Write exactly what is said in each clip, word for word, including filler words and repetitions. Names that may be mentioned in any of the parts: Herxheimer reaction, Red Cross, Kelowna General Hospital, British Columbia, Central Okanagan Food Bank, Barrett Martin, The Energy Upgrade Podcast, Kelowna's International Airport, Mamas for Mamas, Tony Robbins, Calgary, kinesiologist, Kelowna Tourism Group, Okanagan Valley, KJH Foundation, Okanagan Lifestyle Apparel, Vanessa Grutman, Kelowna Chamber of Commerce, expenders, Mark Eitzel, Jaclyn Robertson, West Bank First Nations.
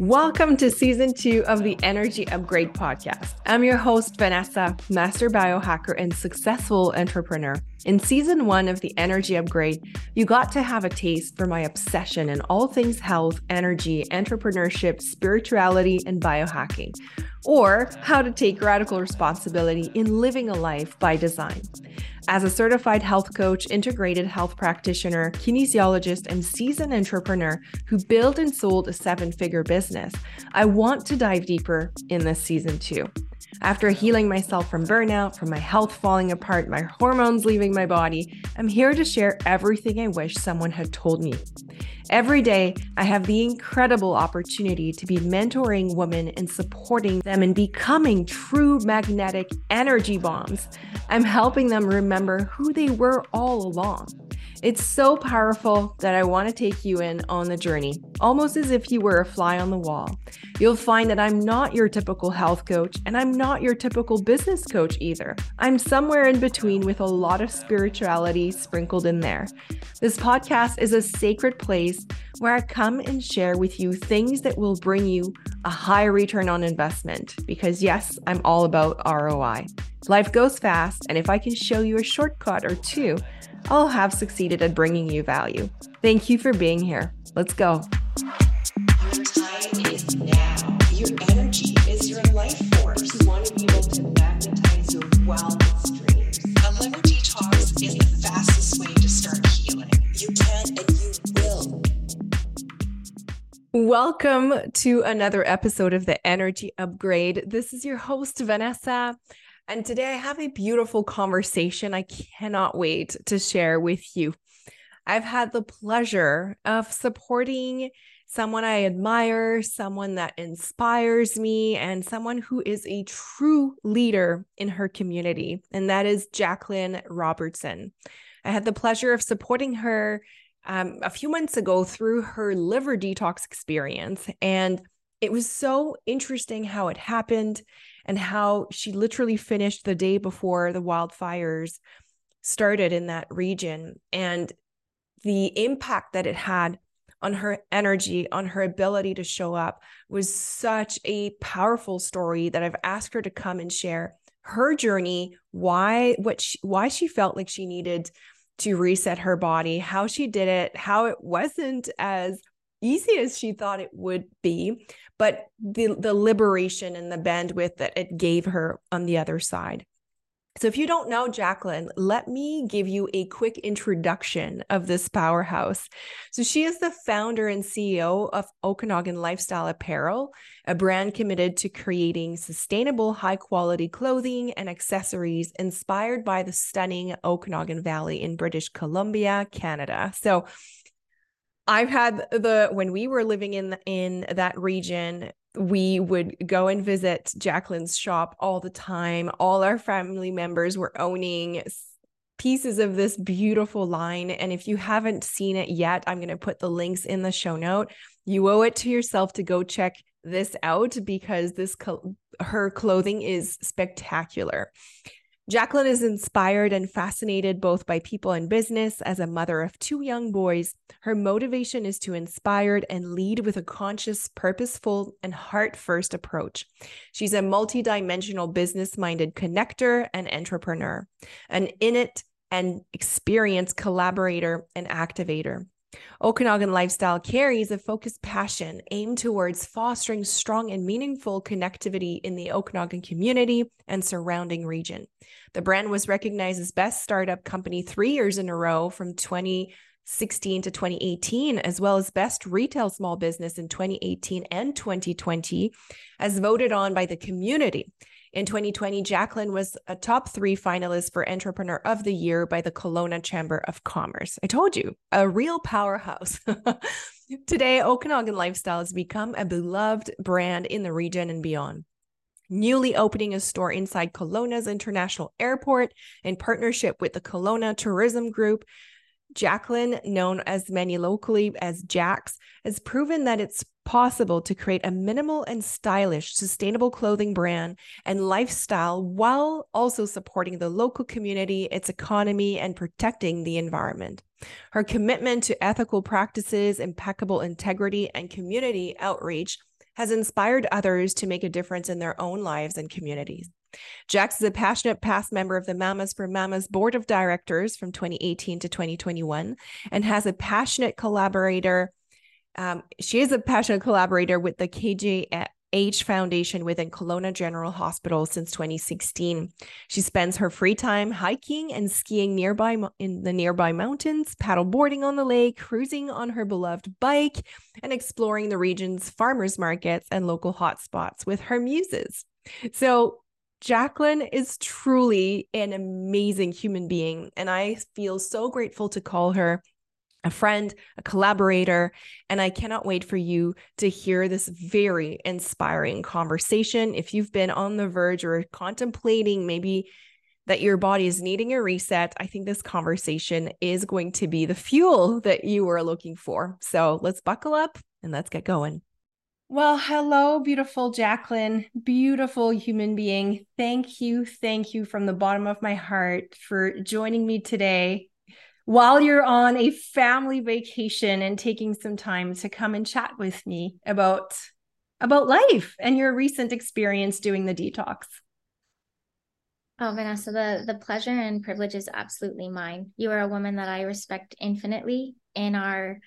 Welcome to season two of the Energy Upgrade Podcast. I'm your host, Vanessa, master biohacker and successful entrepreneur. In season one of the Energy Upgrade, you got to have a taste for my obsession in all things health, energy, entrepreneurship, spirituality, and biohacking, or how to take radical responsibility in living a life by design. As a certified health coach, integrated health practitioner, kinesiologist, and seasoned entrepreneur who built and sold a seven-figure business, I want to dive deeper in this season two. After healing myself from burnout, from my health falling apart, my hormones leaving my body, I'm here to share everything I wish someone had told me. Every day, I have the incredible opportunity to be mentoring women and supporting them in becoming true magnetic energy bombs. I'm helping them remember who they were all along. It's so powerful that I want to take you in on the journey, almost as if you were a fly on the wall. You'll find that I'm not your typical health coach, and I'm not your typical business coach either. I'm somewhere in between with a lot of spirituality sprinkled in there. This podcast is a sacred place where I come and share with you things that will bring you a high return on investment, because yes, I'm all about R O I. Life goes fast, and if I can show you a shortcut or two, I'll have succeeded at bringing you value. Thank you for being here. Let's go. Your time is now. Your energy is your life force. You want to be able to magnetize your wildest dreams. A lemon detox is the fastest way to start healing. You can and you will. Welcome to another episode of the Energy Upgrade. This is your host, Vanessa. And today I have a beautiful conversation I cannot wait to share with you. I've had the pleasure of supporting someone I admire, someone that inspires me, and someone who is a true leader in her community, and that is Jaclyn Robertson. I had the pleasure of supporting her um, a few months ago through her liver detox experience, and it was so interesting how it happened and how she literally finished the day before the wildfires started in that region, and the impact that it had on her energy, on her ability to show up, was such a powerful story that I've asked her to come and share her journey, why, what she, why she felt like she needed to reset her body, how she did it, how it wasn't as easy as she thought it would be, but the, the liberation and the bandwidth that it gave her on the other side. So if you don't know Jaclyn, let me give you a quick introduction of this powerhouse. So she is the founder and C E O of Okanagan Lifestyle Apparel, a brand committed to creating sustainable, high-quality clothing and accessories inspired by the stunning Okanagan Valley in British Columbia, Canada. So I've had the, when we were living in, in that region, we would go and visit Jaclyn's shop all the time. All our family members were owning pieces of this beautiful line. And if you haven't seen it yet, I'm going to put the links in the show note. You owe it to yourself to go check this out, because this, her clothing is spectacular. Jaclyn is inspired and fascinated both by people and business. As a mother of two young boys, her motivation is to inspire and lead with a conscious, purposeful, and heart-first approach. She's a multidimensional business-minded connector and entrepreneur, an innate and experienced collaborator and activator. Okanagan Lifestyle carries a focused passion aimed towards fostering strong and meaningful connectivity in the Okanagan community and surrounding region. The brand was recognized as Best Startup Company three years in a row from twenty sixteen to twenty eighteen, as well as Best Retail Small Business in twenty eighteen and twenty twenty, as voted on by the community. In twenty twenty, Jaclyn was a top three finalist for Entrepreneur of the Year by the Kelowna Chamber of Commerce. I told you, a real powerhouse. Today, Okanagan Lifestyle has become a beloved brand in the region and beyond. Newly opening a store inside Kelowna's International Airport in partnership with the Kelowna Tourism Group, Jaclyn, known as many locally as Jax, has proven that it's possible to create a minimal and stylish, sustainable clothing brand and lifestyle while also supporting the local community, its economy, and protecting the environment. Her commitment to ethical practices, impeccable integrity, and community outreach has inspired others to make a difference in their own lives and communities. Jax is a passionate past member of the Mamas for Mamas Board of Directors from twenty eighteen to twenty twenty-one, and has a passionate collaborator. Um, she is a passionate collaborator with the K J H Foundation within Kelowna General Hospital since twenty sixteen. She spends her free time hiking and skiing nearby in the nearby mountains, paddle boarding on the lake, cruising on her beloved bike, and exploring the region's farmers markets and local hotspots with her muses. So Jaclyn is truly an amazing human being, and I feel so grateful to call her a friend, a collaborator, and I cannot wait for you to hear this very inspiring conversation. If you've been on the verge or contemplating maybe that your body is needing a reset, I think this conversation is going to be the fuel that you are looking for. So let's buckle up and let's get going. Well, hello, beautiful Jaclyn, beautiful human being. Thank you. Thank you from the bottom of my heart for joining me today while you're on a family vacation and taking some time to come and chat with me about, about life and your recent experience doing the detox. Oh, Vanessa, the, the pleasure and privilege is absolutely mine. You are a woman that I respect infinitely in our,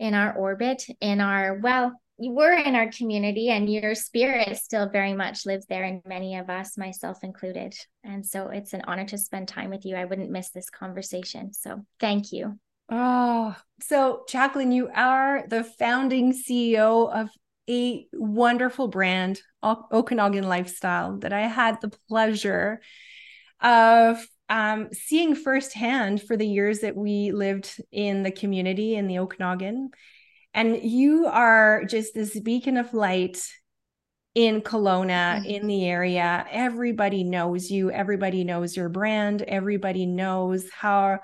in our orbit, in our, well, you were in our community, and your spirit still very much lives there in many of us, myself included. And so it's an honor to spend time with you. I wouldn't miss this conversation. So thank you. Oh, so Jaclyn, you are the founding C E O of a wonderful brand, Okanagan Lifestyle, that I had the pleasure of um, seeing firsthand for the years that we lived in the community in the Okanagan. And you are just this beacon of light in Kelowna, mm-hmm. in the area. Everybody knows you. Everybody knows your brand. Everybody knows how,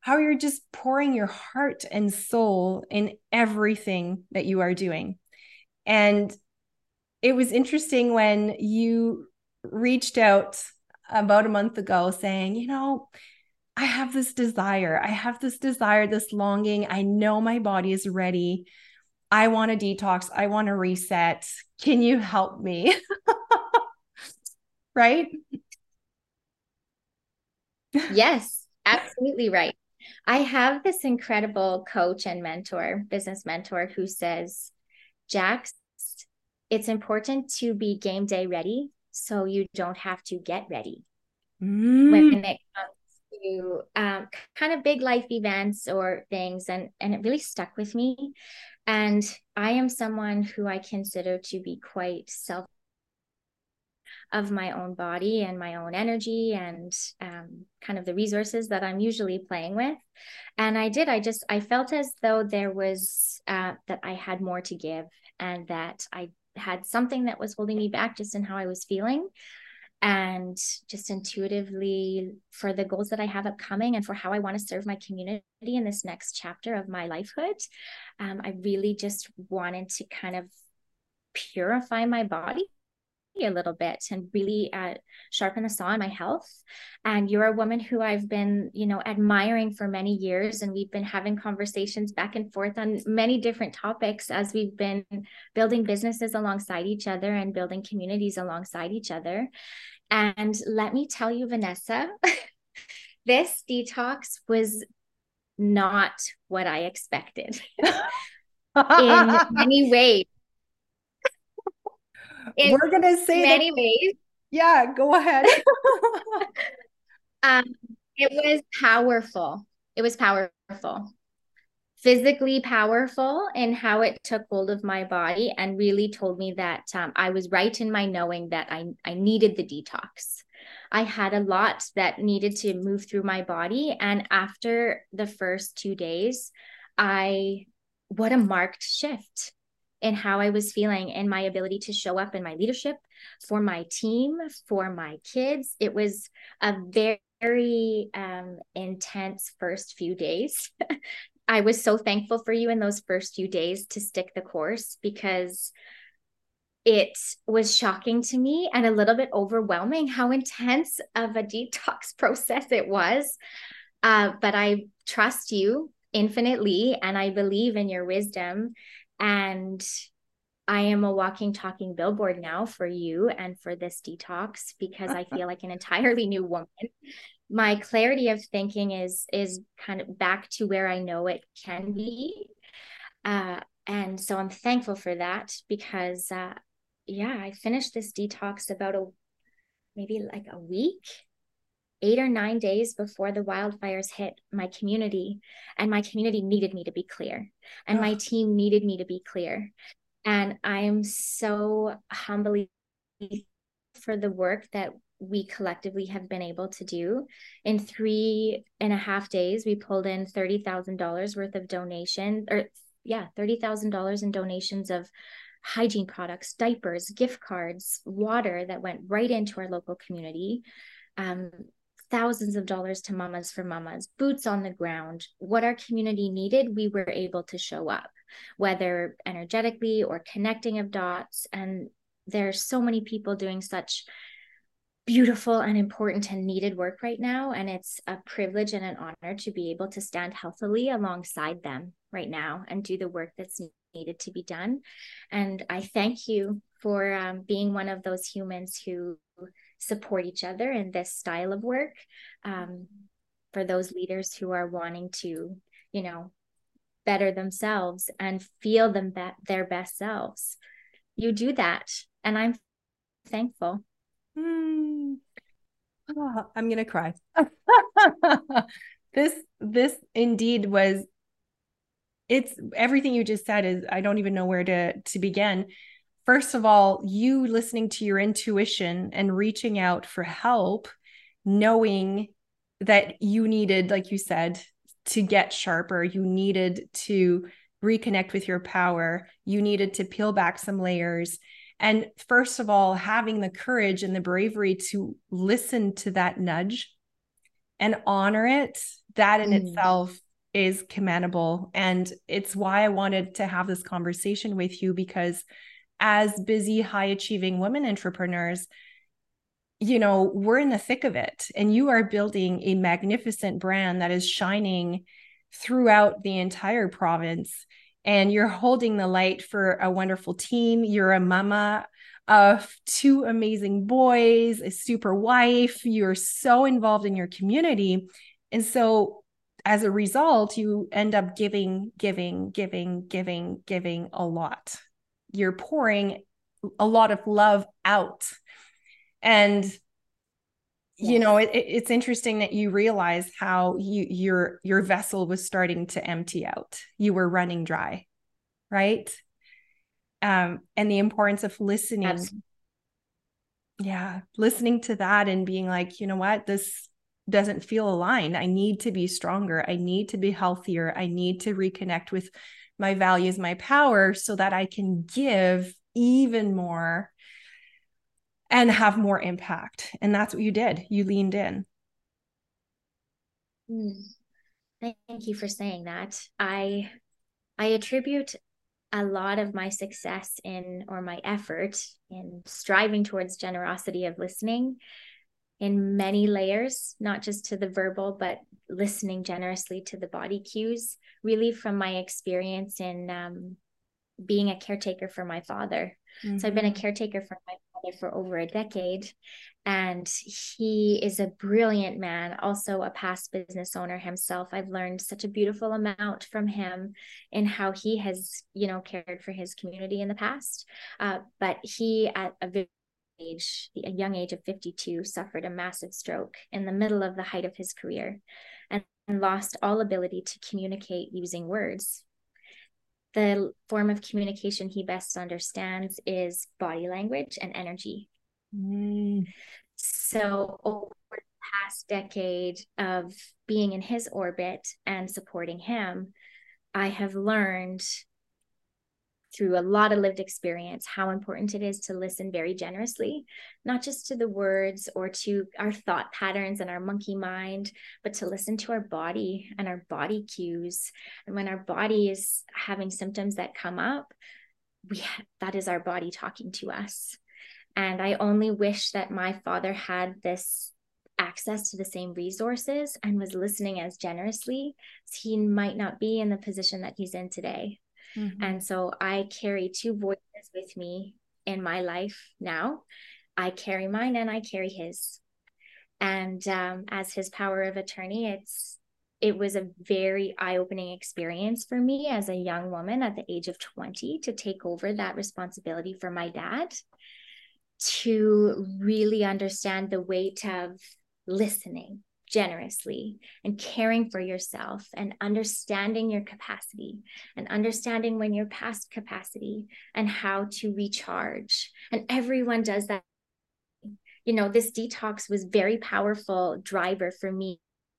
how you're just pouring your heart and soul in everything that you are doing. And it was interesting when you reached out about a month ago saying, you know, I have this desire. I have this desire, this longing. I know my body is ready. I want to detox. I want to reset. Can you help me? Right? Yes, absolutely right. I have this incredible coach and mentor, business mentor, who says, Jax, it's important to be game day ready so you don't have to get ready. Mm. When it comes to um, kind of big life events or things. And, and it really stuck with me. And I am someone who I consider to be quite self of my own body and my own energy and um, kind of the resources that I'm usually playing with. And I did, I just, I felt as though there was, uh, that I had more to give and that I had something that was holding me back just in how I was feeling. And just intuitively for the goals that I have upcoming and for how I want to serve my community in this next chapter of my lifehood, um, I really just wanted to kind of purify my body a little bit and really uh, sharpen the saw on my health. And you're a woman who I've been, you know, admiring for many years. And we've been having conversations back and forth on many different topics as we've been building businesses alongside each other and building communities alongside each other. And let me tell you, Vanessa, this detox was not what I expected in many ways. In We're going to say many that, ways. Yeah, go ahead. um, it was powerful. It was powerful, physically powerful in how it took hold of my body and really told me that um, I was right in my knowing that I, I needed the detox. I had a lot that needed to move through my body. And after the first two days, I, what a marked shift in how I was feeling and my ability to show up in my leadership, for my team, for my kids. It was a very um, intense first few days. I was so thankful for you in those first few days to stick the course, because it was shocking to me and a little bit overwhelming how intense of a detox process it was. Uh, but I trust you infinitely, and I believe in your wisdom. And I am a walking, talking billboard now for you and for this detox, because I feel like an entirely new woman. My clarity of thinking is, is kind of back to where I know it can be. Uh, and so I'm thankful for that, because, uh, yeah, I finished this detox about a, maybe like a week, eight or nine days before the wildfires hit my community, and my community needed me to be clear, and oh. my team needed me to be clear. And I am so humbly for the work that we collectively have been able to do. In three and a half days, we pulled in thirty thousand dollars worth of donation, or yeah, thirty thousand dollars in donations of hygiene products, diapers, gift cards, water that went right into our local community. Um, thousands of dollars to Mamas for Mamas, boots on the ground. What our community needed, we were able to show up, whether energetically or connecting of dots. And there's so many people doing such beautiful and important and needed work right now. And it's a privilege and an honor to be able to stand healthily alongside them right now and do the work that's needed to be done. And I thank you for um, being one of those humans who support each other in this style of work, um, for those leaders who are wanting to, you know, better themselves and feel them be- their best selves. You do that, and I'm thankful. Mm. Oh, I'm gonna cry. This, this indeed was. It's everything you just said is I don't even know where to to begin. First of all, you listening to your intuition and reaching out for help, knowing that you needed, like you said, to get sharper, you needed to reconnect with your power, you needed to peel back some layers. And first of all, having the courage and the bravery to listen to that nudge and honor it, that in mm. itself is commendable. And it's why I wanted to have this conversation with you, because as busy, high-achieving women entrepreneurs, you know, we're in the thick of it, and you are building a magnificent brand that is shining throughout the entire province, and you're holding the light for a wonderful team. You're a mama of two amazing boys, a super wife. You're so involved in your community. And so as a result, you end up giving, giving, giving, giving, giving a lot. You're pouring a lot of love out. And, you know, it, it's interesting that you realize how you, your, your vessel was starting to empty out. You were running dry, right? Um, and the importance of listening. Absolutely. Yeah. Listening to that and being like, you know what, this doesn't feel aligned. I need to be stronger. I need to be healthier. I need to reconnect with my values, my power, so that I can give even more and have more impact. And that's what you did. You leaned in. Thank you for saying that. I, I attribute a lot of my success in, or my effort in striving towards generosity of listening in many layers, not just to the verbal, but listening generously to the body cues, really from my experience in um, being a caretaker for my father. Mm-hmm. So I've been a caretaker for my father for over a decade, and he is a brilliant man, also a past business owner himself. I've learned such a beautiful amount from him in how he has, you know, cared for his community in the past. Uh, but he, at a very age, a young age of fifty-two, suffered a massive stroke in the middle of the height of his career and lost all ability to communicate using words. The form of communication he best understands is body language and energy. Mm. So over the past decade of being in his orbit and supporting him, I have learned through a lot of lived experience how important it is to listen very generously, not just to the words or to our thought patterns and our monkey mind, but to listen to our body and our body cues. And when our body is having symptoms that come up, we ha- that is our body talking to us. And I only wish that my father had this access to the same resources and was listening as generously, so he might not be in the position that he's in today. Mm-hmm. And so I carry two voices is with me in my life now, I carry mine and I carry his. And um, as his power of attorney, it's it was a very eye-opening experience for me as a young woman at the age of twenty to take over that responsibility for my dad, to really understand the weight of listening generously and caring for yourself and understanding your capacity and understanding when you're past capacity and how to recharge. And everyone does that. You know, this detox was very powerful driver for me,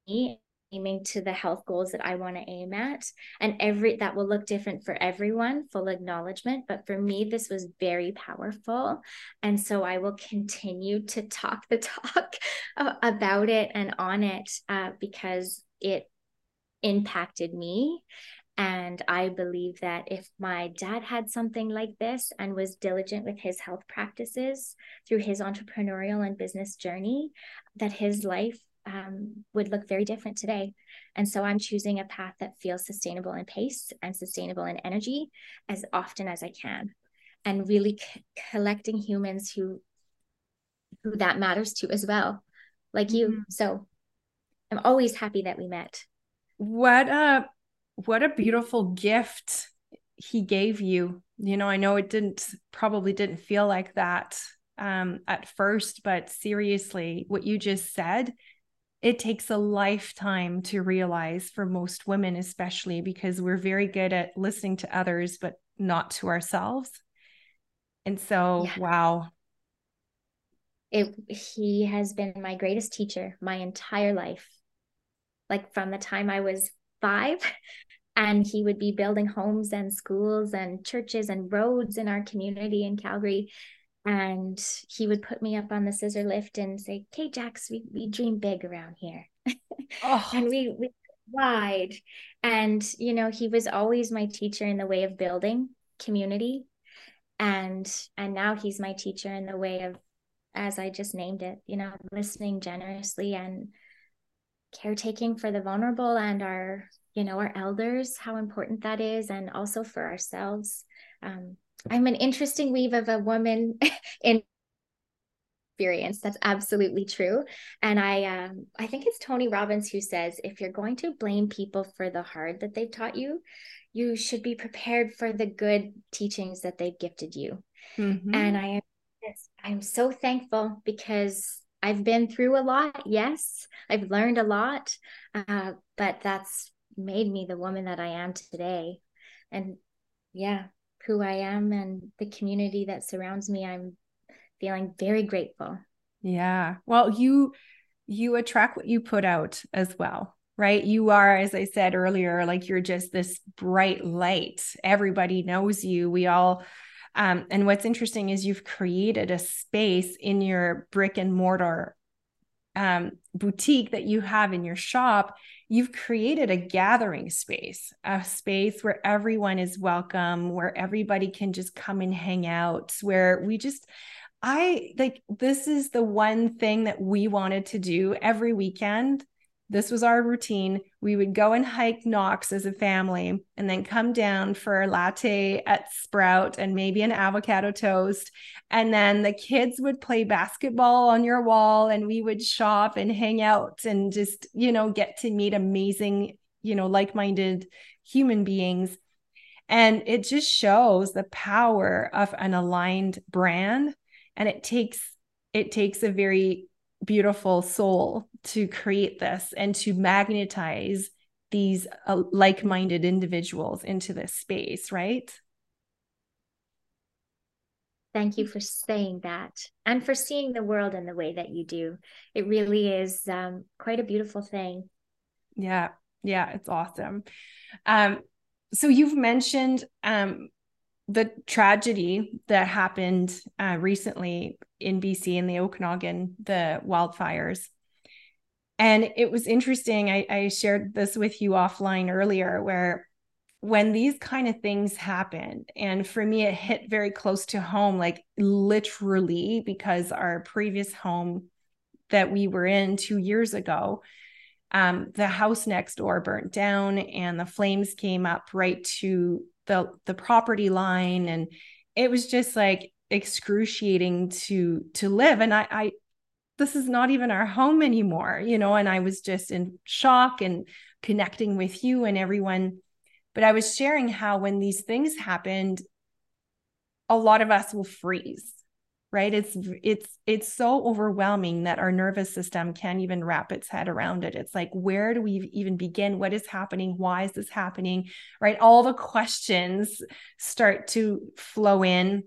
aiming to the health goals that I want to aim at. And every that will look different for everyone, full acknowledgement. But for me, this was very powerful. And so I will continue to talk the talk about it and on it uh, because it impacted me. And I believe that if my dad had something like this and was diligent with his health practices through his entrepreneurial and business journey, that his life um, would look very different today. And so I'm choosing a path that feels sustainable in pace and sustainable in energy as often as I can, and really c- collecting humans who, who that matters to as well, like you. Mm-hmm. So I'm always happy that we met. What a... What a beautiful gift he gave you. You know, I know it didn't probably didn't feel like that um, at first, but seriously, what you just said, it takes a lifetime to realize for most women, especially because we're very good at listening to others, but not to ourselves. And so, yeah. Wow. It, he has been my greatest teacher my entire life. Like from the time I was five, and he would be building homes and schools and churches and roads in our community in Calgary. And he would put me up on the scissor lift and say, "Okay, Jax, we, we dream big around here." Oh. And we, we wide. And, you know, he was always my teacher in the way of building community. And, and now he's my teacher in the way of, as I just named it, you know, listening generously and caretaking for the vulnerable and our, you know, our elders, how important that is, and also for ourselves. Um, I'm an interesting weave of a woman in experience. That's absolutely true. And I, um, I think it's Tony Robbins who says, if you're going to blame people for the hard that they've taught you, you should be prepared for the good teachings that they've gifted you. Mm-hmm. And I am, I'm so thankful because I've been through a lot. Yes, I've learned a lot, uh, but that's made me the woman that I am today. And yeah, who I am and the community that surrounds me, I'm feeling very grateful. Yeah. Well, you, you attract what you put out as well, right? You are, as I said earlier, like you're just this bright light. Everybody knows you. We all Um, and what's interesting is you've created a space in your brick and mortar um, boutique that you have in your shop. You've created a gathering space, a space where everyone is welcome, where everybody can just come and hang out, where we just, I like, this is the one thing that we wanted to do every weekend. This was our routine. We would go and hike Knox as a family and then come down for a latte at Sprout and maybe an avocado toast. And then the kids would play basketball on your wall and we would shop and hang out and just, you know, get to meet amazing, you know, like-minded human beings. And it just shows the power of an aligned brand. And it takes, it takes a very beautiful soul to create this and to magnetize these uh, like-minded individuals into this space, right? Thank you for saying that and for seeing the world in the way that you do. It really is um, quite a beautiful thing. Yeah. Yeah. It's awesome. Um, so you've mentioned um, the tragedy that happened uh, recently in B C in the Okanagan, the wildfires. And it was interesting. I, I shared this with you offline earlier, where when these kind of things happen, and for me, it hit very close to home, like literally, because our previous home that we were in two years ago, um, the house next door burnt down and the flames came up right to the the property line. And it was just like excruciating to to live. And I, I this is not even our home anymore, you know, and I was just in shock and connecting with you and everyone. But I was sharing how when these things happened, a lot of us will freeze, right? It's, it's, it's so overwhelming that our nervous system can't even wrap its head around it. It's like, where do we even begin? What is happening? Why is this happening? Right? All the questions start to flow in.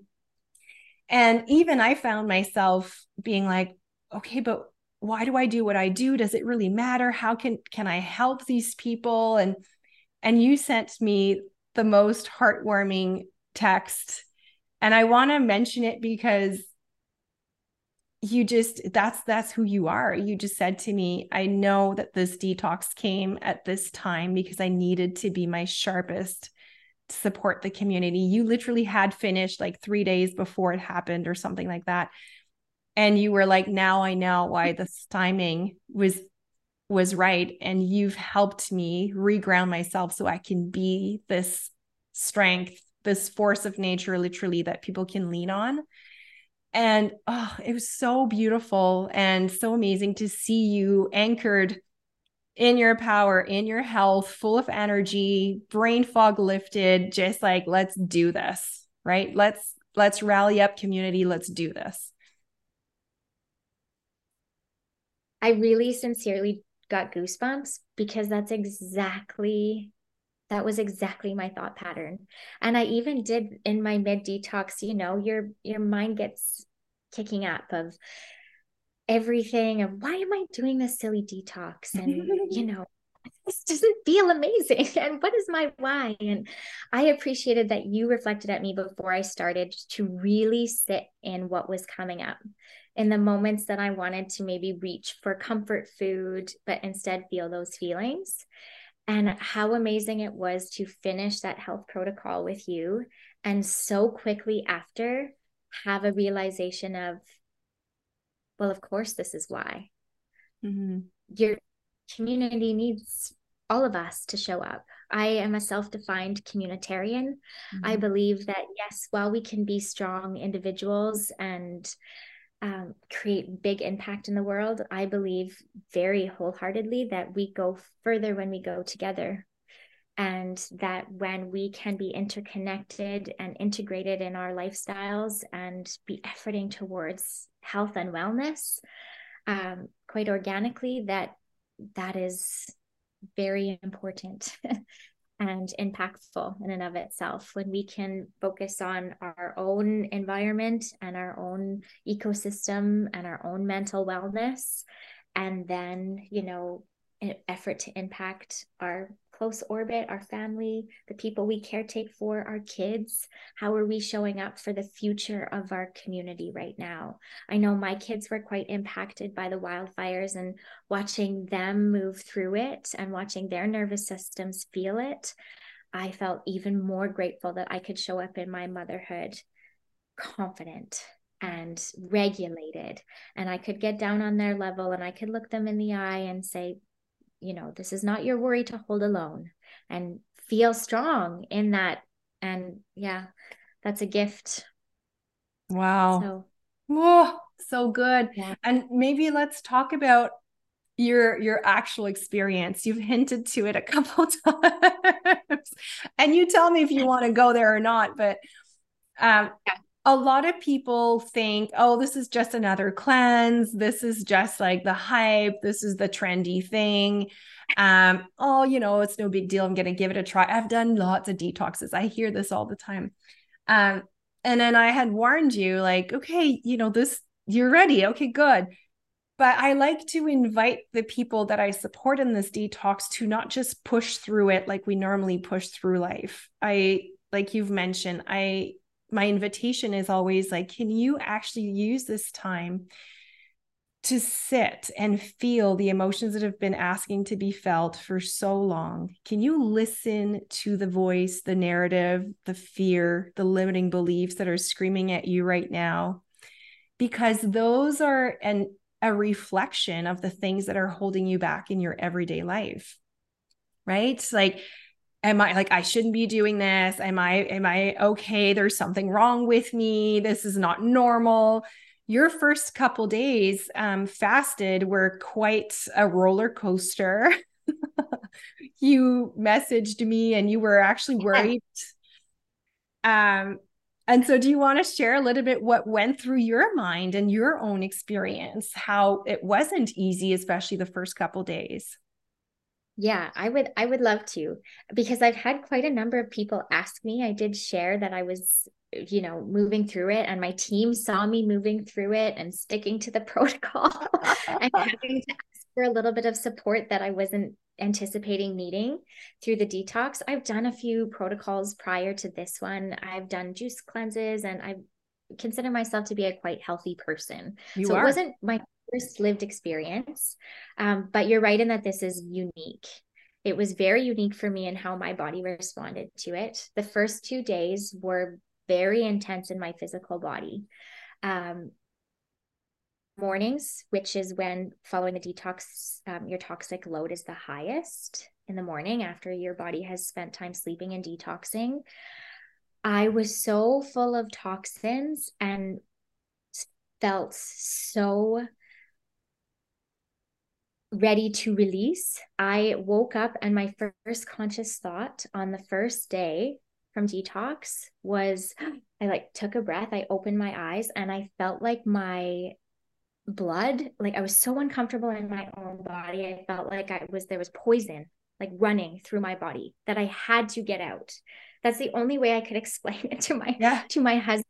And even I found myself being like, okay, but why do I do what I do? Does it really matter? How can, can I help these people? And, and you sent me the most heartwarming text. And I want to mention it because you just, that's, that's who you are. You just said to me, I know that this detox came at this time because I needed to be my sharpest to support the community. You literally had finished like three days before it happened or something like that. And you were like, now I know why this timing was, was right. And you've helped me reground myself so I can be this strength, this force of nature, literally, that people can lean on. And oh, it was so beautiful and so amazing to see you anchored in your power, in your health, full of energy, brain fog lifted, just like, let's do this, right? Let's, let's rally up community. Let's do this. I really sincerely got goosebumps because that's exactly That was exactly my thought pattern. And I even did in my mid detox, you know, your, your mind gets kicking up of everything of why am I doing this silly detox? And, you know, this doesn't feel amazing. And what is my why? And I appreciated that you reflected at me before I started to really sit in what was coming up in the moments that I wanted to maybe reach for comfort food, but instead feel those feelings. And how amazing it was to finish that health protocol with you and so quickly after have a realization of, well, of course, this is why. Mm-hmm. Your community needs all of us to show up. I am a self-defined communitarian. Mm-hmm. I believe that, yes, while we can be strong individuals and Um, create big impact in the world, I believe very wholeheartedly that we go further when we go together, and that when we can be interconnected and integrated in our lifestyles and be efforting towards health and wellness um, quite organically, that that is very important and impactful in and of itself. When we can focus on our own environment and our own ecosystem and our own mental wellness, and then, you know, an effort to impact our close orbit, our family, the people we caretake for, our kids. How are we showing up for the future of our community right now? I know my kids were quite impacted by the wildfires, and watching them move through it and watching their nervous systems feel it, I felt even more grateful that I could show up in my motherhood confident and regulated, and I could get down on their level and I could look them in the eye and say, you know, this is not your worry to hold alone, and feel strong in that. And yeah, that's a gift. Wow. So, oh, so good. Yeah. And maybe let's talk about your, your actual experience. You've hinted to it a couple times and you tell me if you want to go there or not, but, um, yeah. A lot of people think, oh, this is just another cleanse. This is just like the hype. This is the trendy thing. Um, oh, you know, it's no big deal. I'm going to give it a try. I've done lots of detoxes. I hear this all the time. Um, and then I had warned you like, okay, you know, this, you're ready. Okay, good. But I like to invite the people that I support in this detox to not just push through it like we normally push through life. I, like you've mentioned, I... my invitation is always like, can you actually use this time to sit and feel the emotions that have been asking to be felt for so long? Can you listen to the voice, the narrative, the fear, the limiting beliefs that are screaming at you right now? Because those are an, a reflection of the things that are holding you back in your everyday life, right? Like, Am I like, I shouldn't be doing this? Am I, am I okay? There's something wrong with me. This is not normal. Your first couple days um, fasted were quite a roller coaster. You messaged me and you were actually worried. Yeah. Um, and so do you want to share a little bit what went through your mind and your own experience, how it wasn't easy, especially the first couple days? Yeah, I would, I would love to, because I've had quite a number of people ask me. I did share that I was, you know, moving through it, and my team saw me moving through it and sticking to the protocol and having to ask for a little bit of support that I wasn't anticipating needing through the detox. I've done a few protocols prior to this one. I've done juice cleanses, and I consider myself to be a quite healthy person. You so are. It wasn't my first lived experience. Um, but you're right in that this is unique. It was very unique for me and how my body responded to it. The first two days were very intense in my physical body. Um, mornings, which is when following the detox, um, your toxic load is the highest in the morning after your body has spent time sleeping and detoxing. I was so full of toxins and felt so ready to release. I woke up and my first conscious thought on the first day from detox was, I like took a breath, I opened my eyes, and I felt like my blood, like I was so uncomfortable in my own body. I felt like I was, there was poison like running through my body that I had to get out. That's the only way I could explain it to my, yeah. to my husband.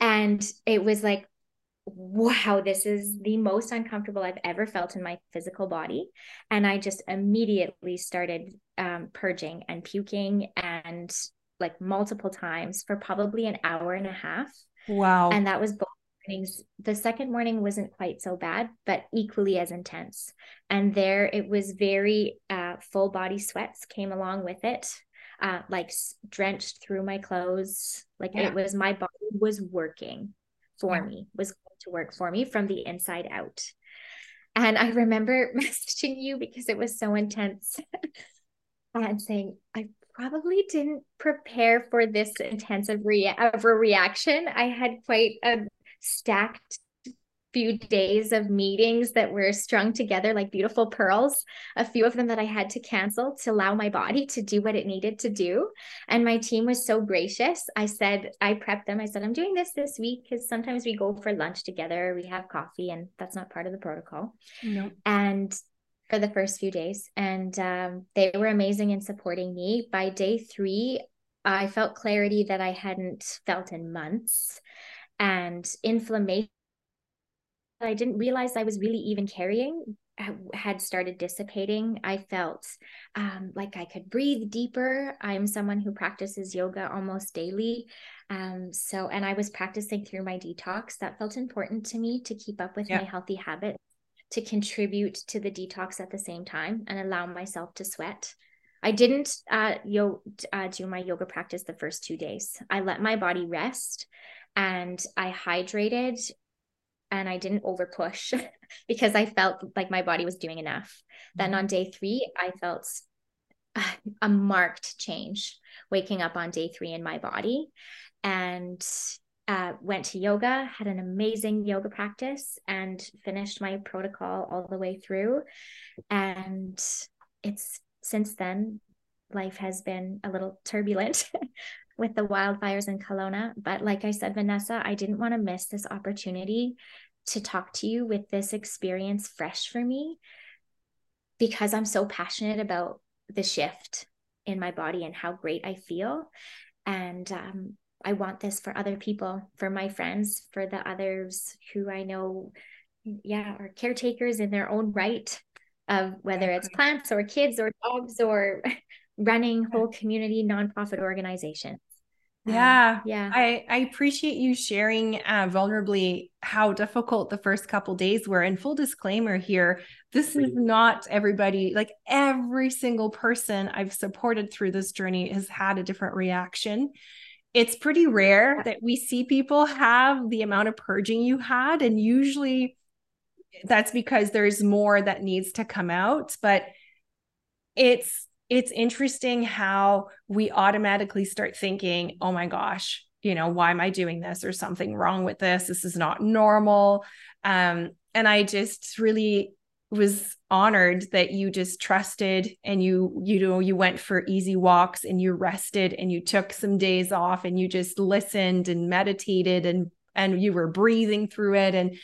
And it was like, wow, this is the most uncomfortable I've ever felt in my physical body. And I just immediately started um, purging and puking, and like multiple times for probably an hour and a half. Wow. And that was both mornings. The second morning wasn't quite so bad, but equally as intense. And there it was very uh, full body sweats came along with it. Uh, like drenched through my clothes. Like yeah. it was, my body was working for yeah. me, was going to work for me from the inside out. And I remember messaging you because it was so intense and saying, I probably didn't prepare for this intensive rea- of a reaction. I had quite a stacked few days of meetings that were strung together like beautiful pearls, a few of them that I had to cancel to allow my body to do what it needed to do. And my team was so gracious. I said, I prepped them. I said, I'm doing this this week because sometimes we go for lunch together. We have coffee, and that's not part of the protocol. No. And for the first few days, and um, they were amazing in supporting me. By day three, I felt clarity that I hadn't felt in months, and inflammation I didn't realize I was really even carrying had started dissipating. I felt um, like I could breathe deeper. I'm someone who practices yoga almost daily. Um, so, and I was practicing through my detox. That felt important to me to keep up with yeah. my healthy habits, to contribute to the detox at the same time and allow myself to sweat. I didn't uh, yo- uh, do my yoga practice the first two days. I let my body rest and I hydrated. And I didn't over push because I felt like my body was doing enough. Mm-hmm. Then on day three, I felt a marked change waking up on day three in my body, and uh, went to yoga, had an amazing yoga practice, and finished my protocol all the way through. And it's since then, life has been a little turbulent with the wildfires in Kelowna. But like I said, Vanessa, I didn't want to miss this opportunity to talk to you with this experience fresh for me, because I'm so passionate about the shift in my body and how great I feel. And um, I want this for other people, for my friends, for the others who I know, yeah, are caretakers in their own right, of whether it's plants or kids or dogs or running whole community nonprofit organizations. Yeah. Um, yeah. I, I appreciate you sharing uh, vulnerably how difficult the first couple days were. And full disclaimer here, this is not everybody, like every single person I've supported through this journey has had a different reaction. It's pretty rare that we see people have the amount of purging you had. And usually that's because there's more that needs to come out, but it's, it's interesting how we automatically start thinking, oh my gosh, you know, why am I doing this? There's something wrong with this. This is not normal. Um, and I just really was honored that you just trusted and you, you know, you went for easy walks and you rested and you took some days off and you just listened and meditated and, and you were breathing through it. And,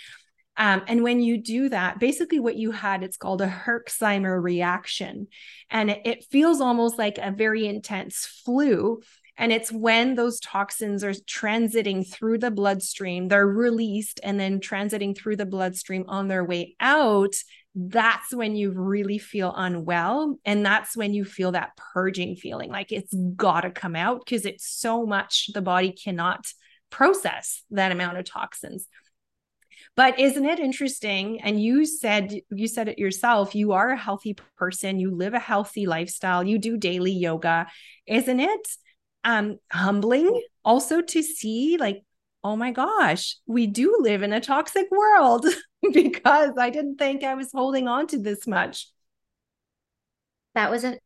um, and when you do that, basically what you had, it's called a Herxheimer reaction. And it, it feels almost like a very intense flu. And it's when those toxins are transiting through the bloodstream, they're released and then transiting through the bloodstream on their way out. That's when you really feel unwell. And that's when you feel that purging feeling, like it's got to come out because it's so much the body cannot process that amount of toxins. But isn't it interesting? And you said, you said it yourself, you are a healthy person. You live a healthy lifestyle. You do daily yoga. Isn't it um, humbling also to see, like, oh my gosh, we do live in a toxic world because I didn't think I was holding on to this much. That was a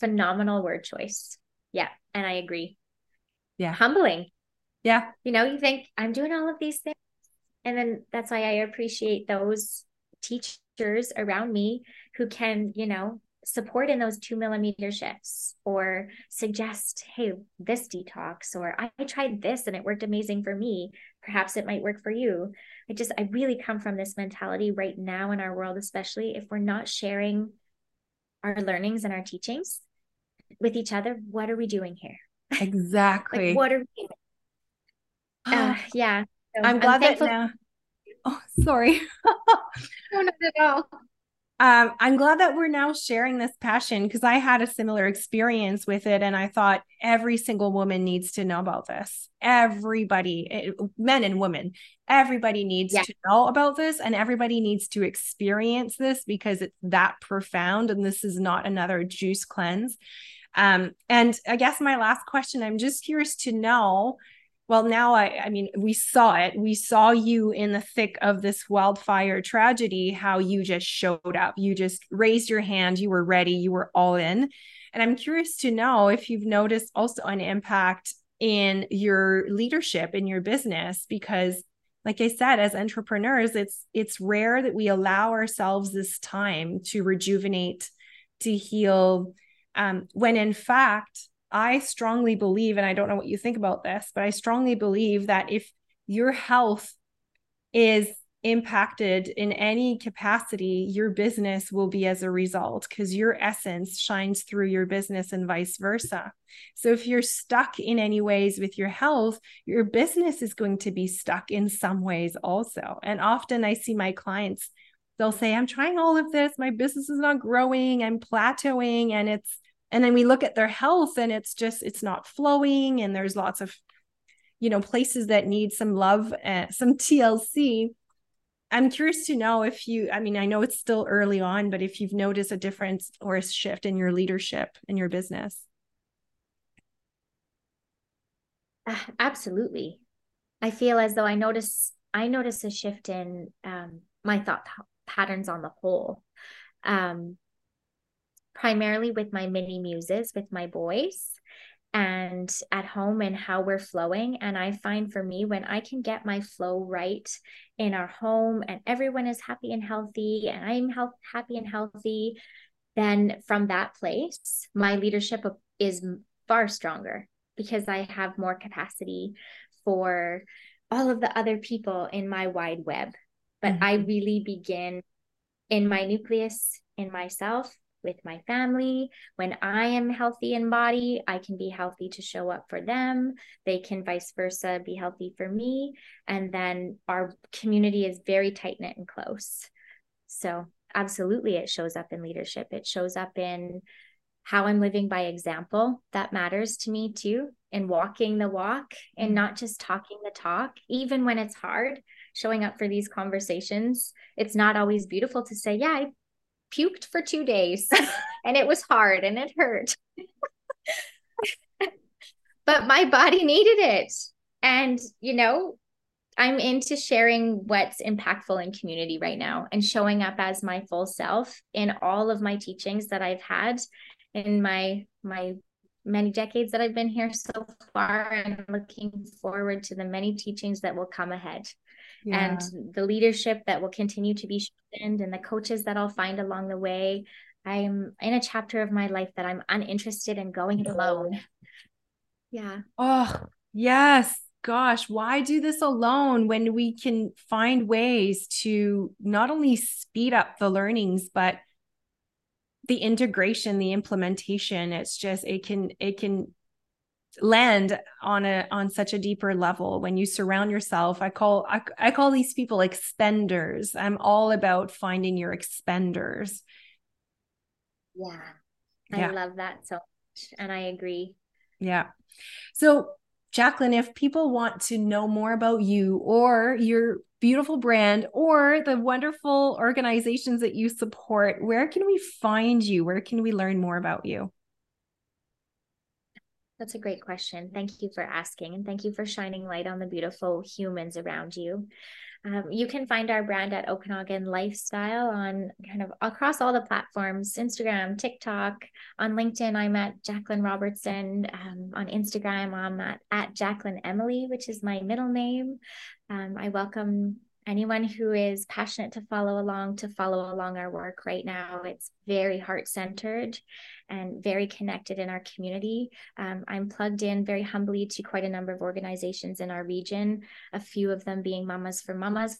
phenomenal word choice. Yeah. And I agree. Yeah. Humbling. Yeah. You know, you think I'm doing all of these things. And then that's why I appreciate those teachers around me who can, you know, support in those two millimeter shifts or suggest, hey, this detox, or I tried this and it worked amazing for me. Perhaps it might work for you. I just, I really come from this mentality right now in our world, especially if we're not sharing our learnings and our teachings with each other. What are we doing here? Exactly. Like, what are we doing? Uh, yeah. So I'm, I'm glad thankful- that now. Oh, sorry. No, not at all. Um, I'm glad that we're now sharing this passion because I had a similar experience with it. And I thought every single woman needs to know about this. Everybody, it, men and women, everybody needs yeah. to know about this and everybody needs to experience this because it's that profound. And this is not another juice cleanse. Um, and I guess my last question, I'm just curious to know, well, now, I, I mean, we saw it. We saw you in the thick of this wildfire tragedy, how you just showed up. You just raised your hand. You were ready. You were all in. And I'm curious to know if you've noticed also an impact in your leadership, in your business, because like I said, as entrepreneurs, it's it's rare that we allow ourselves this time to rejuvenate, to heal, um, when in fact, I strongly believe, and I don't know what you think about this, but I strongly believe that if your health is impacted in any capacity, your business will be as a result because your essence shines through your business and vice versa. So if you're stuck in any ways with your health, your business is going to be stuck in some ways also. And often I see my clients, they'll say, I'm trying all of this. My business is not growing. I'm plateauing. And it's, And then we look at their health and it's just, it's not flowing. And there's lots of, you know, places that need some love, uh, some T L C. I'm curious to know if you, I mean, I know it's still early on, but if you've noticed a difference or a shift in your leadership in your business. Uh, absolutely. I feel as though I notice, I notice a shift in um, my thought p- patterns on the whole. Um primarily with my mini muses, with my boys and at home and how we're flowing. And I find for me, when I can get my flow right in our home and everyone is happy and healthy and I'm health, happy and healthy, then from that place, my leadership is far stronger because I have more capacity for all of the other people in my wide web. But mm-hmm. I really begin in my nucleus, in myself, with my family. When I am healthy in body, I can be healthy to show up for them. They can vice versa, be healthy for me. And then our community is very tight knit and close. So absolutely, it shows up in leadership. It shows up in how I'm living by example. That matters to me too. And walking the walk and not just talking the talk, even when it's hard, showing up for these conversations. It's not always beautiful to say, yeah, I puked for two days and it was hard and it hurt, but my body needed it. And, you know, I'm into sharing what's impactful in community right now and showing up as my full self in all of my teachings that I've had in my my many decades that I've been here so far, and looking forward to the many teachings that will come ahead. Yeah. And the leadership that will continue to be strengthened, and the coaches that I'll find along the way. I'm in a chapter of my life that I'm uninterested in going alone. Yeah. Oh, yes. Gosh, why do this alone when we can find ways to not only speed up the learnings, but the integration, the implementation? It's just, it can, it can land on a, on such a deeper level when you surround yourself. I call, I, I call these people expenders. I'm all about finding your expenders. Yeah. I yeah. love that so much. And I agree. Yeah. So Jaclyn, if people want to know more about you or your beautiful brand or the wonderful organizations that you support, where can we find you? Where can we learn more about you? That's a great question. Thank you for asking. And thank you for shining light on the beautiful humans around you. Um, you can find our brand at Okanagan Lifestyle on kind of across all the platforms, Instagram, TikTok, on LinkedIn. I'm at Jaclyn Robertson. Um, on Instagram, I'm at, at Jaclyn Emily, which is my middle name. Um, I welcome anyone who is passionate to follow along, to follow along our work right now. It's very heart-centered and very connected in our community. Um, I'm plugged in very humbly to quite a number of organizations in our region, a few of them being Mamas for Mamas,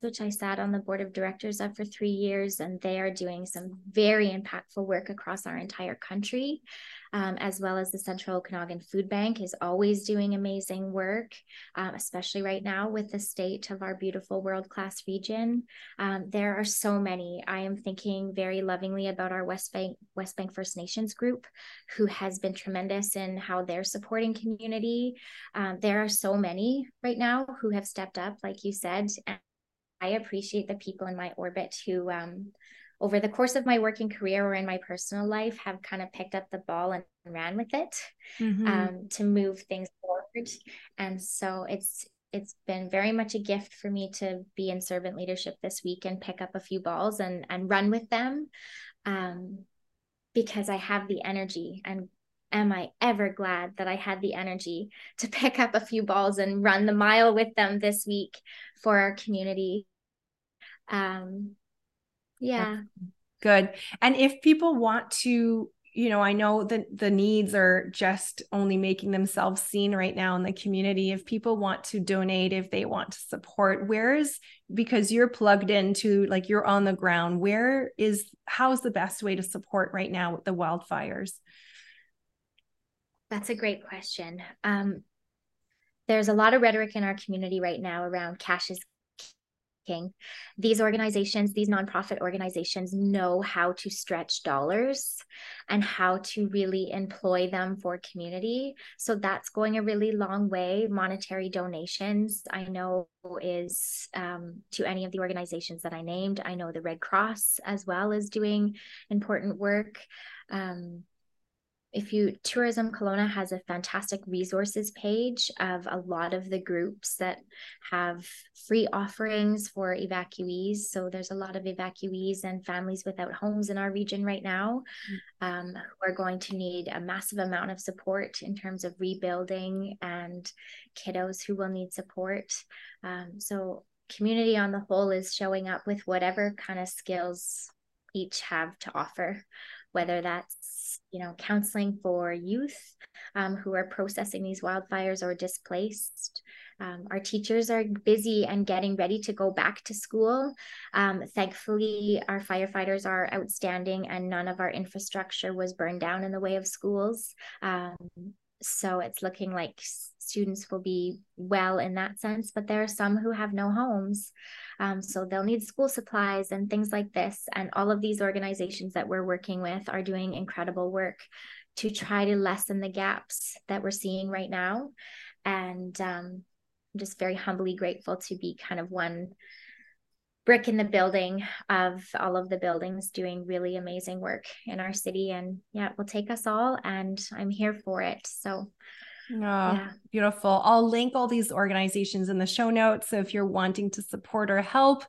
which I sat on the board of directors of for three years, and they are doing some very impactful work across our entire country, um, as well as the Central Okanagan Food Bank is always doing amazing work, um, especially right now with the state of our beautiful world-class region. Um, there are so many. I am thinking very lovingly about our West Bank, West Bank First Nations group, who has been tremendous in how they're supporting community. Um, there are so many right now who have stepped up, like you said, and I appreciate the people in my orbit who, um, over the course of my working career or in my personal life, have kind of picked up the ball and ran with it, mm-hmm. um, to move things forward. And so it's it's been very much a gift for me to be in servant leadership this week and pick up a few balls and and run with them, um, because I have the energy. And am I ever glad that I had the energy to pick up a few balls and run the mile with them this week for our community. Um, yeah. Good. And if people want to, you know, I know that the needs are just only making themselves seen right now in the community. If people want to donate, if they want to support, where is, because you're plugged into, like, you're on the ground, where is, how's the best way to support right now with the wildfires? That's a great question. Um, There's a lot of rhetoric in our community right now around cash is king. These organizations, these nonprofit organizations, know how to stretch dollars and how to really employ them for community. So that's going a really long way. Monetary donations, I know, is um, to any of the organizations that I named. I know the Red Cross as well is doing important work. Um, If you, Tourism Kelowna has a fantastic resources page of a lot of the groups that have free offerings for evacuees. So there's a lot of evacuees and families without homes in our region right now, um, who are going to need a massive amount of support in terms of rebuilding, and kiddos who will need support. Um, so community on the whole is showing up with whatever kind of skills each have to offer, whether that's, you know, counseling for youth um, who are processing these wildfires or displaced. Um, our teachers are busy and getting ready to go back to school. Um, thankfully, our firefighters are outstanding, and none of our infrastructure was burned down in the way of schools. Um, so it's looking like students will be well in that sense, but there are some who have no homes. Um, so they'll need school supplies and things like this. And all of these organizations that we're working with are doing incredible work to try to lessen the gaps that we're seeing right now. And um, I'm just very humbly grateful to be kind of one brick in the building of all of the buildings doing really amazing work in our city. And yeah, it will take us all, and I'm here for it. So Oh, yeah. Beautiful. I'll link all these organizations in the show notes. So if you're wanting to support or help,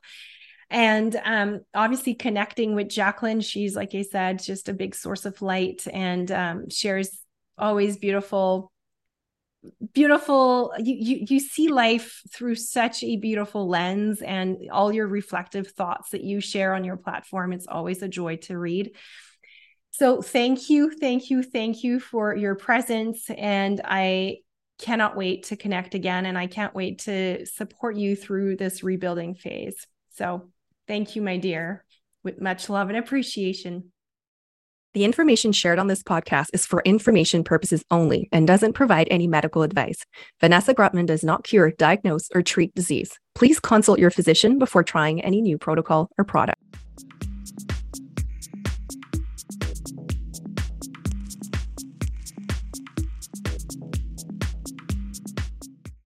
And um, obviously connecting with Jaclyn, she's, like I said, just a big source of light, and um, shares always beautiful, beautiful, you, you, you see life through such a beautiful lens, and all your reflective thoughts that you share on your platform. It's always a joy to read. So thank you, thank you, thank you for your presence. And I cannot wait to connect again. And I can't wait to support you through this rebuilding phase. So thank you, my dear, with much love and appreciation. The information shared on this podcast is for information purposes only and doesn't provide any medical advice. Vanessa Grutman does not cure, diagnose, or treat disease. Please consult your physician before trying any new protocol or product.